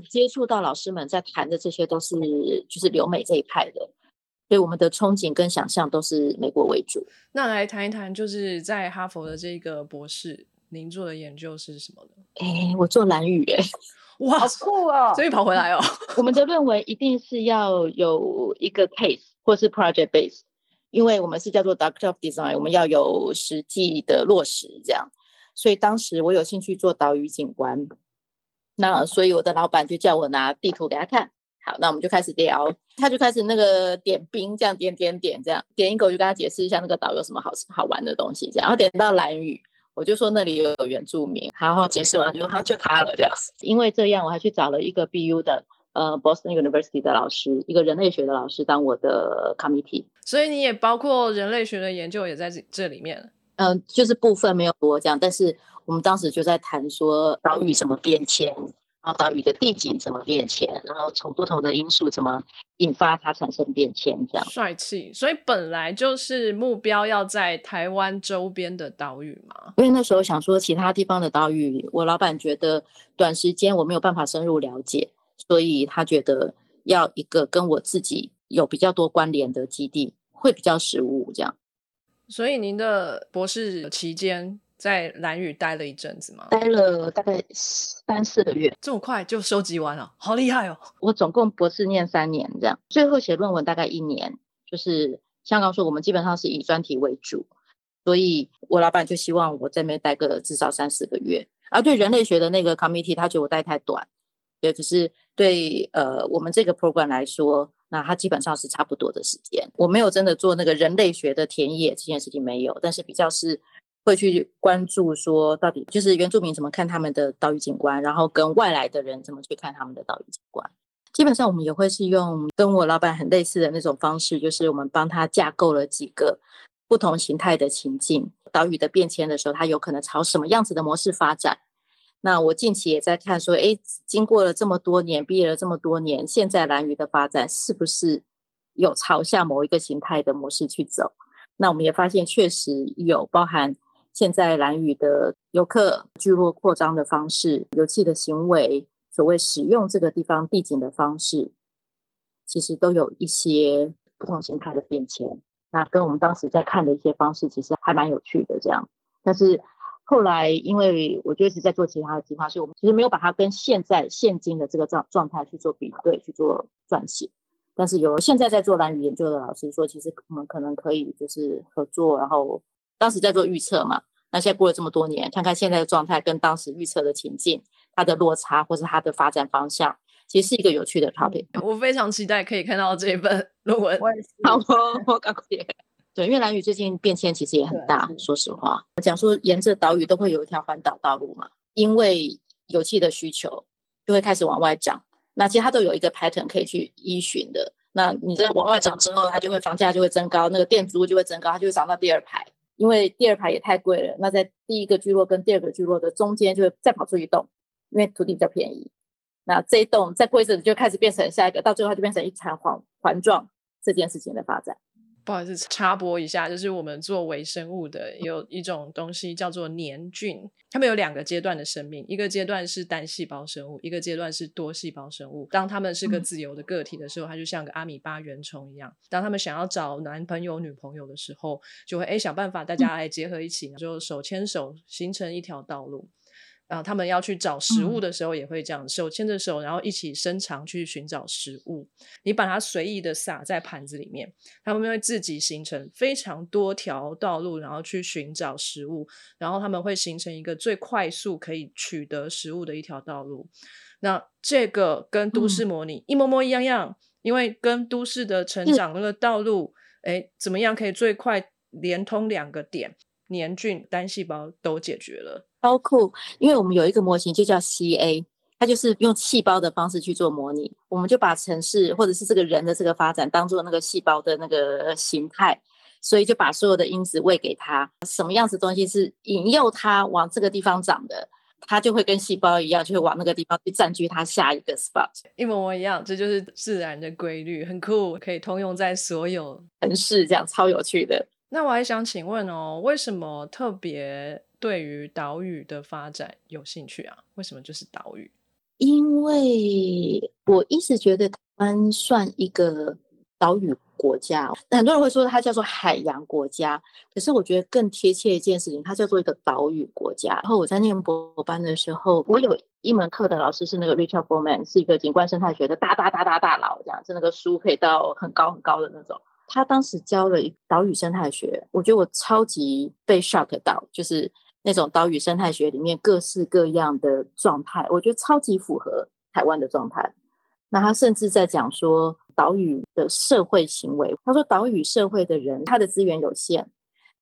接触到老师们在谈的这些都是就是留美这一派的，所以我们的憧憬跟想象都是美国为主。那来谈一谈就是在哈佛的这个博士您做的研究是什么呢？我做兰语耶。哇，好酷哦！所以跑回来哦。我们的论文一定是要有一个 case 或是 project base， 因为我们是叫做 doctor of design， 我们要有实际的落实这样。所以当时我有兴趣做岛屿景观，那所以我的老板就叫我拿地图给他看。好，那我们就开始聊，他就开始那个点兵，这样点点点这样点一个，我就跟他解释一下那个岛有什么好玩的东西这样。然后点到兰屿。我就说那里有原住民，然后解释完就他就塌了这样子。因为这样，我还去找了一个 BU 的Boston University 的老师，一个人类学的老师当我的 committee。所以你也包括人类学的研究也在这里面。就是部分没有多讲，但是我们当时就在谈说岛屿怎么变迁，然后岛屿的地景怎么变迁，然后从不同的因素怎么引发它产生变迁这样。帅气，所以本来就是目标要在台湾周边的岛屿嘛。因为那时候想说其他地方的岛屿，我老板觉得短时间我没有办法深入了解，所以他觉得要一个跟我自己有比较多关联的基地会比较实务这样。所以您的博士期间在兰屿待了一阵子吗？待了大概3-4个月。这么快就收集完了，好厉害哦！我总共博士念3年这样，最后写论文大概1年。就是像刚说我们基本上是以专题为主，所以我老板就希望我在那边待个至少3-4个月。而对人类学的那个 committee 他觉得我待太短，对，可是对我们这个 program 来说，那它基本上是差不多的时间。我没有真的做那个人类学的田野这件事情没有，但是比较是会去关注说到底就是原住民怎么看他们的岛屿景观，然后跟外来的人怎么去看他们的岛屿景观。基本上我们也会是用跟我老板很类似的那种方式，就是我们帮他架构了几个不同形态的情境，岛屿的变迁的时候它有可能朝什么样子的模式发展。那我近期也在看说，经过了这么多年，毕业了这么多年，现在兰屿的发展是不是有朝向某一个形态的模式去走。那我们也发现确实有，包含现在兰屿的游客聚落扩张的方式，游憩的行为，所谓使用这个地方地景的方式，其实都有一些不同形态的变迁。那跟我们当时在看的一些方式其实还蛮有趣的这样。但是后来因为我就一直在做其他的计划，所以我们其实没有把它跟现今的这个状态去做比对，去做撰写。但是有现在在做兰屿研究的老师说，其实我们可能可以就是合作，然后当时在做预测嘛，那现在过了这么多年，看看现在的状态跟当时预测的情境，它的落差或是它的发展方向，其实是一个有趣的 topic。我非常期待可以看到这一份论文。好哦，我感谢。对，因为兰屿最近变迁其实也很大，说实话。我讲说沿着岛屿都会有一条环岛道路嘛，因为油气的需求就会开始往外涨。那其实它都有一个 pattern 可以去依循的。那你在往外涨之后，它就会房价就会增高，那个店租就会增高，它就会涨到第二排，因为第二排也太贵了。那在第一个聚落跟第二个聚落的中间就会再跑出一栋，因为土地比较便宜。那这一栋再过一阵就开始变成下一个，到最后它就变成一场环状这件事情的发展。不好意思插播一下，就是我们做微生物的有一种东西叫做黏菌，它们有2个阶段的生命，一个阶段是单细胞生物，一个阶段是多细胞生物。当它们是个自由的个体的时候，它就像个阿米巴原虫一样，当它们想要找男朋友女朋友的时候，就会想办法大家来结合一起，就手牵手形成一条道路。然后他们要去找食物的时候也会这样，手牵着手然后一起伸长去寻找食物。你把它随意的撒在盘子里面，他们会自己形成非常多条道路，然后去寻找食物，然后他们会形成一个最快速可以取得食物的一条道路。那这个跟都市模拟一模模一样样，因为跟都市的成长的道路怎么样可以最快连通2个点，黏菌单细胞都解决了。超酷，因为我们有一个模型就叫 CA， 它就是用细胞的方式去做模拟。我们就把城市或者是这个人的这个发展当做那个细胞的那个形态，所以就把所有的因子喂给它，什么样子的东西是引诱它往这个地方长的，它就会跟细胞一样，就会往那个地方去占据它下一个 spot。 一模模一样，这就是自然的规律，很酷，可以通用在所有城市这样，超有趣的。那我还想请问哦，为什么特别对于岛屿的发展有兴趣啊？为什么就是岛屿？因为我一直觉得台湾算一个岛屿国家，很多人会说它叫做海洋国家，可是我觉得更贴切一件事情，它叫做一个岛屿国家。然后我在念博班的时候，我有一门课的老师是那个 Richard Bowman， 是一个景观生态学的大佬，这样是那个书可以到很高很高的那种。他当时教了岛屿生态学，我觉得我超级被 shock 到，就是那种岛屿生态学里面各式各样的状态，我觉得超级符合台湾的状态。那他甚至在讲说岛屿的社会行为，他说岛屿社会的人他的资源有限，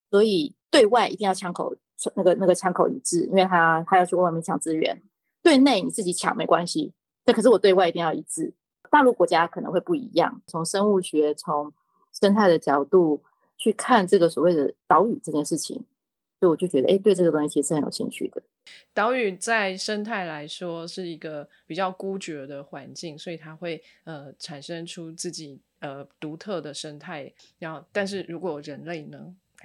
所以对外一定要枪口那个枪口一致，因为他要去外面抢资源，对内你自己抢没关系，但可是我对外一定要一致。大陆国家可能会不一样，从生物学从生态的角度去看这个所谓的岛屿这件事情，所以我就觉得对这个东西其实很有兴趣的。岛屿在生态来说是一个比较孤绝的环境，所以它会产生出自己独特的生态，然后但是如果人类呢，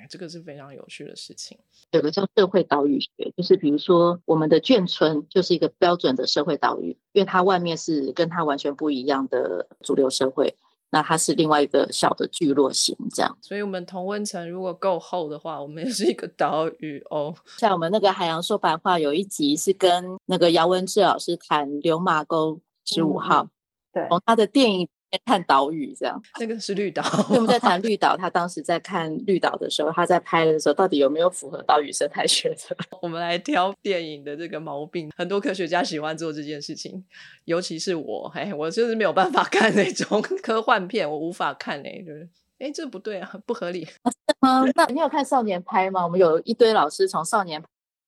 这个是非常有趣的事情。有个叫社会岛屿学，就是比如说我们的眷村就是一个标准的社会岛屿，因为它外面是跟它完全不一样的主流社会，那它是另外一个小的聚落型这样。所以我们同温层如果够厚的话，我们也是一个岛屿哦。像我们那个海洋说白话有一集是跟那个姚文智老师谈流马沟15号、对，从他的电影看岛屿这样。那个是绿岛，我们在谈绿岛，他当时在看绿岛的时候，他在拍的时候到底有没有符合岛屿生态学的。我们来挑电影的这个毛病，很多科学家喜欢做这件事情，尤其是我，我就是没有办法看那种科幻片，我无法看就是这不对啊，不合理啊。是吗？那你有看少年拍吗？我们有一堆老师从少年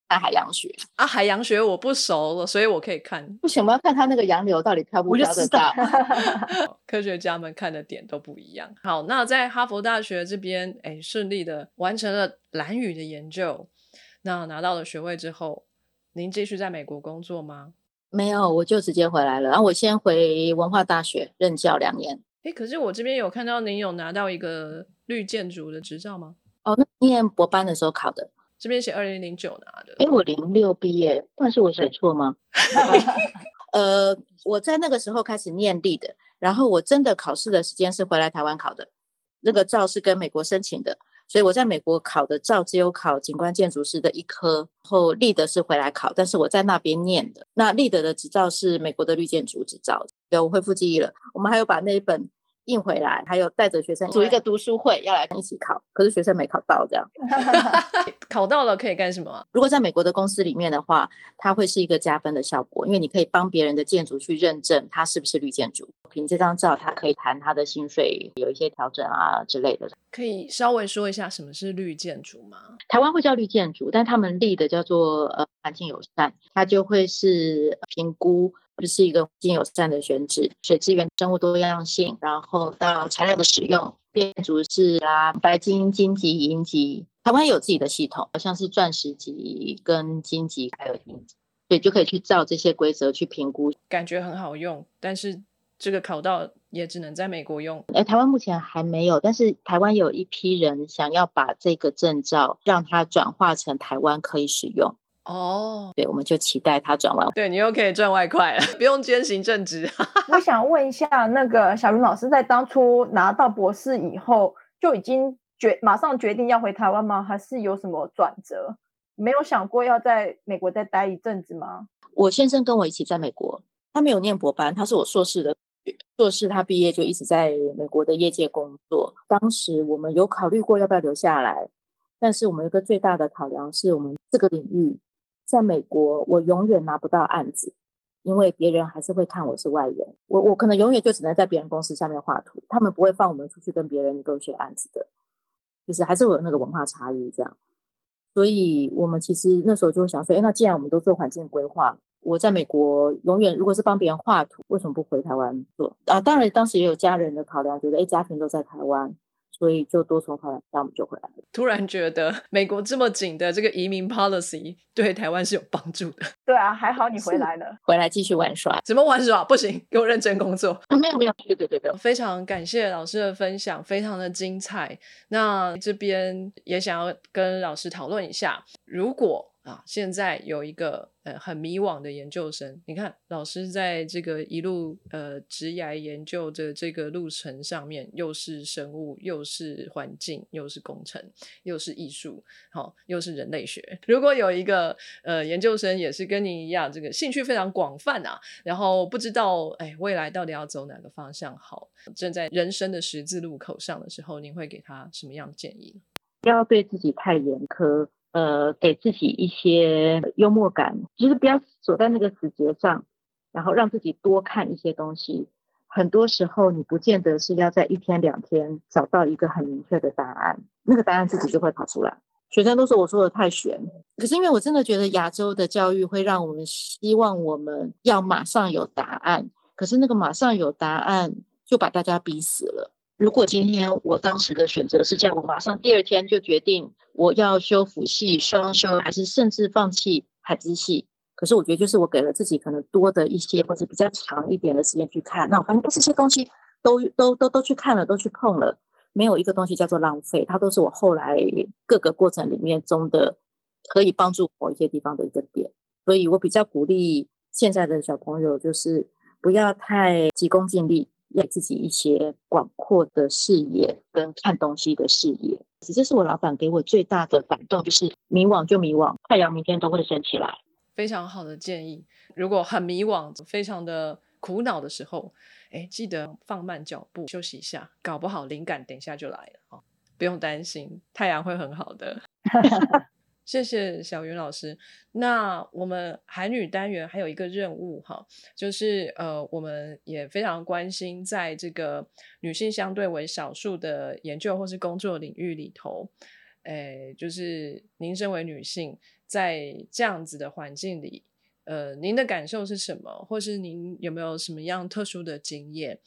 拍海洋学啊，海洋学我不熟了，所以我可以看。不行，我们要看他那个洋流到底飘不飘得到。科学家们看的点都不一样。好，那在哈佛大学这边顺利的完成了蓝屿的研究，那拿到了学位之后，您继续在美国工作吗？没有，我就直接回来了，然后我先回文化大学任教2年。可是我这边有看到您有拿到一个绿建筑的执照吗？哦，那念博班的时候考的，这边写2009拿的。我06毕业，但是我写错吗？我在那个时候开始念LEED，然后我真的考试的时间是回来台湾考的，那个照是跟美国申请的，所以我在美国考的照只有考景观建筑师的一科，然后LEED是回来考，但是我在那边念的。那LEED的执照是美国的绿建筑执照。有，我恢复记忆了。我们还有把那一本印回来，还有带着学生组一个读书会要来一起考，可是学生没考到这样。考到了可以干什么？如果在美国的公司里面的话，它会是一个加分的效果，因为你可以帮别人的建筑去认证它是不是绿建筑，凭这张照它可以谈它的薪水有一些调整啊之类的。可以稍微说一下什么是绿建筑吗？台湾会叫绿建筑，但他们立的叫做环境友善，它就会是评估就是一个环境友善的选址，水资源、生物多样性，然后到材料的使用，建筑是白金、金级、银级，台湾有自己的系统，好像是钻石级跟金级还有银级，所以就可以去照这些规则去评估。感觉很好用，但是这个考到也只能在美国用。台湾目前还没有，但是台湾有一批人想要把这个证照让它转化成台湾可以使用。哦，对，我们就期待他转完。对，你又可以赚外快了，不用兼行正职。我想问一下，那个小云老师在当初拿到博士以后，就已经马上决定要回台湾吗？还是有什么转折？没有想过要在美国再待一阵子吗？我先生跟我一起在美国，他没有念博班，他是我硕士的。硕士他毕业就一直在美国的业界工作。当时我们有考虑过要不要留下来，但是我们有一个最大的考量是我们这个领域。在美国我永远拿不到案子，因为别人还是会看我是外人，我可能永远就只能在别人公司下面画图，他们不会放我们出去跟别人negotiate案子的，就是还是有那个文化差异这样。所以我们其实那时候就想说那既然我们都做环境规划，我在美国永远如果是帮别人画图，为什么不回台湾做啊？当然当时也有家人的考量，觉得家庭都在台湾，所以就多重考量，我们就回来了。突然觉得美国这么紧的这个移民 policy 对台湾是有帮助的。对啊，还好你回来了，回来继续玩耍。怎么玩耍？不行，给我认真工作。没有没有，对。非常感谢老师的分享，非常的精彩。那这边也想要跟老师讨论一下，如果啊，现在有一个很迷惘的研究生，你看老师在这个一路职涯研究的这个路程上面，又是生物，又是环境，又是工程，又是艺术，好，又是人类学。如果有一个研究生也是跟你一样，这个兴趣非常广泛啊，然后不知道未来到底要走哪个方向好，正在人生的十字路口上的时候，你会给他什么样的建议？不要对自己太严苛，给自己一些幽默感，就是不要锁在那个死结上，然后让自己多看一些东西。很多时候你不见得是要在一天两天找到一个很明确的答案，那个答案自己就会跑出来。学生都说我说的太玄，可是因为我真的觉得亚洲的教育会让我们希望我们要马上有答案，可是那个马上有答案就把大家逼死了。如果今天我当时的选择是这样，我马上第二天就决定我要修辅系、双修，还是甚至放弃海资系。可是我觉得就是我给了自己可能多的一些，或者比较长一点的时间去看。那我发现这些东西都去看了，都去碰了，没有一个东西叫做浪费，它都是我后来各个过程里面中的可以帮助某一些地方的一个点。所以我比较鼓励现在的小朋友，就是不要太急功近利，要自己一些广阔的视野跟看东西的视野。这是我老板给我最大的感动，就是迷惘就迷惘，太阳明天都会升起来。非常好的建议。如果很迷惘，非常的苦恼的时候，记得放慢脚步，休息一下，搞不好灵感等一下就来了，不用担心，太阳会很好的。谢谢小芸老师。那我们海女单元还有一个任务哈，就是我们也非常关心在这个女性相对为少数的研究或是工作领域里头，就是您身为女性在这样子的环境里，您的感受是什么，或是您有没有什么样特殊的经验，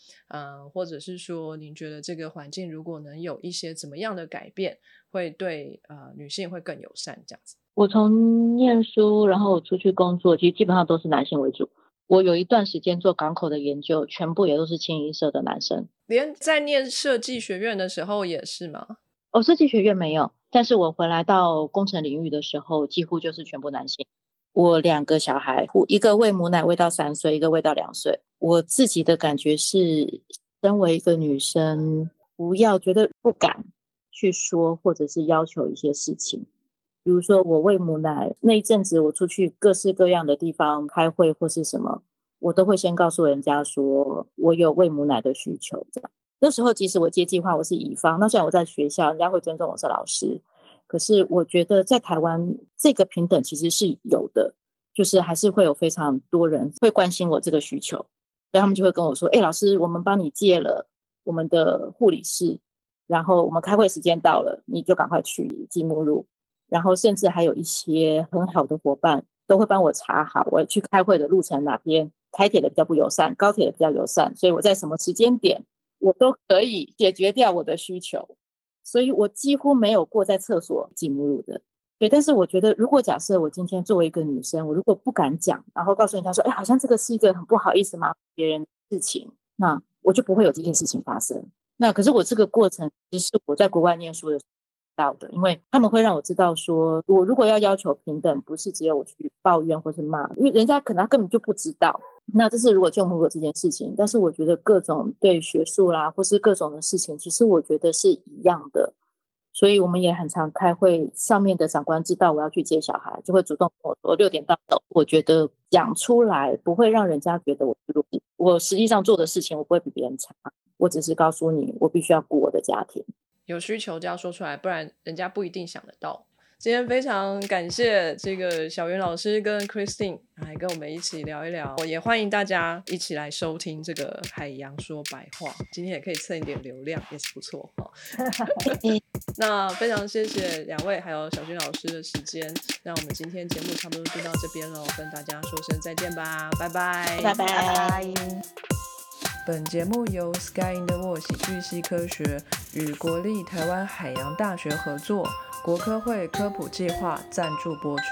或者是说您觉得这个环境如果能有一些怎么样的改变，会对女性会更友善这样子？我从念书然后出去工作，其实基本上都是男性为主。我有一段时间做港口的研究，全部也都是清一色的男生。连在念设计学院的时候也是吗？设计学院没有，但是我回来到工程领域的时候几乎就是全部男性。我两个小孩，一个喂母奶喂到3岁，一个喂到2岁。我自己的感觉是，身为一个女生，不要觉得不敢去说或者是要求一些事情。比如说我喂母奶那一阵子，我出去各式各样的地方开会或是什么，我都会先告诉人家说我有喂母奶的需求这样。那时候即使我接计划我是乙方，那虽然我在学校人家会尊重我是老师，可是我觉得在台湾这个平等其实是有的，就是还是会有非常多人会关心我这个需求，然后他们就会跟我说老师，我们帮你借了我们的护理室，然后我们开会时间到了，你就赶快去记目录。然后甚至还有一些很好的伙伴都会帮我查好我去开会的路程哪边台铁的比较不友善，高铁的比较友善，所以我在什么时间点我都可以解决掉我的需求。所以我几乎没有过在厕所记目录的。对，但是我觉得如果假设我今天作为一个女生，我如果不敢讲，然后告诉人家说好像这个是一个很不好意思麻烦别人的事情，那我就不会有这件事情发生。那可是我这个过程其实是我在国外念书的时候到的，因为他们会让我知道说我如果要求平等，不是只有我去抱怨或是骂，因为人家可能他根本就不知道。那这是如果就没有这件事情，但是我觉得各种对学术啦或是各种的事情其实我觉得是一样的。所以我们也很常开会，上面的长官知道我要去接小孩，就会主动跟我说6点到。我觉得讲出来不会让人家觉得我实际上做的事情我不会比别人差，我只是告诉你我必须要顾我的家庭，有需求就要说出来，不然人家不一定想得到。今天非常感谢这个小芸老师跟 Christine 来跟我们一起聊一聊，我也欢迎大家一起来收听这个海洋说白话，今天也可以蹭一点流量也是不错那非常谢谢两位还有小芸老师的时间，那我们今天节目差不多就到这边了，跟大家说声再见吧，拜拜拜拜。本节目由 Sky in the Wall 喜剧系科学与国立台湾海洋大学合作，国科会科普计划赞助播出。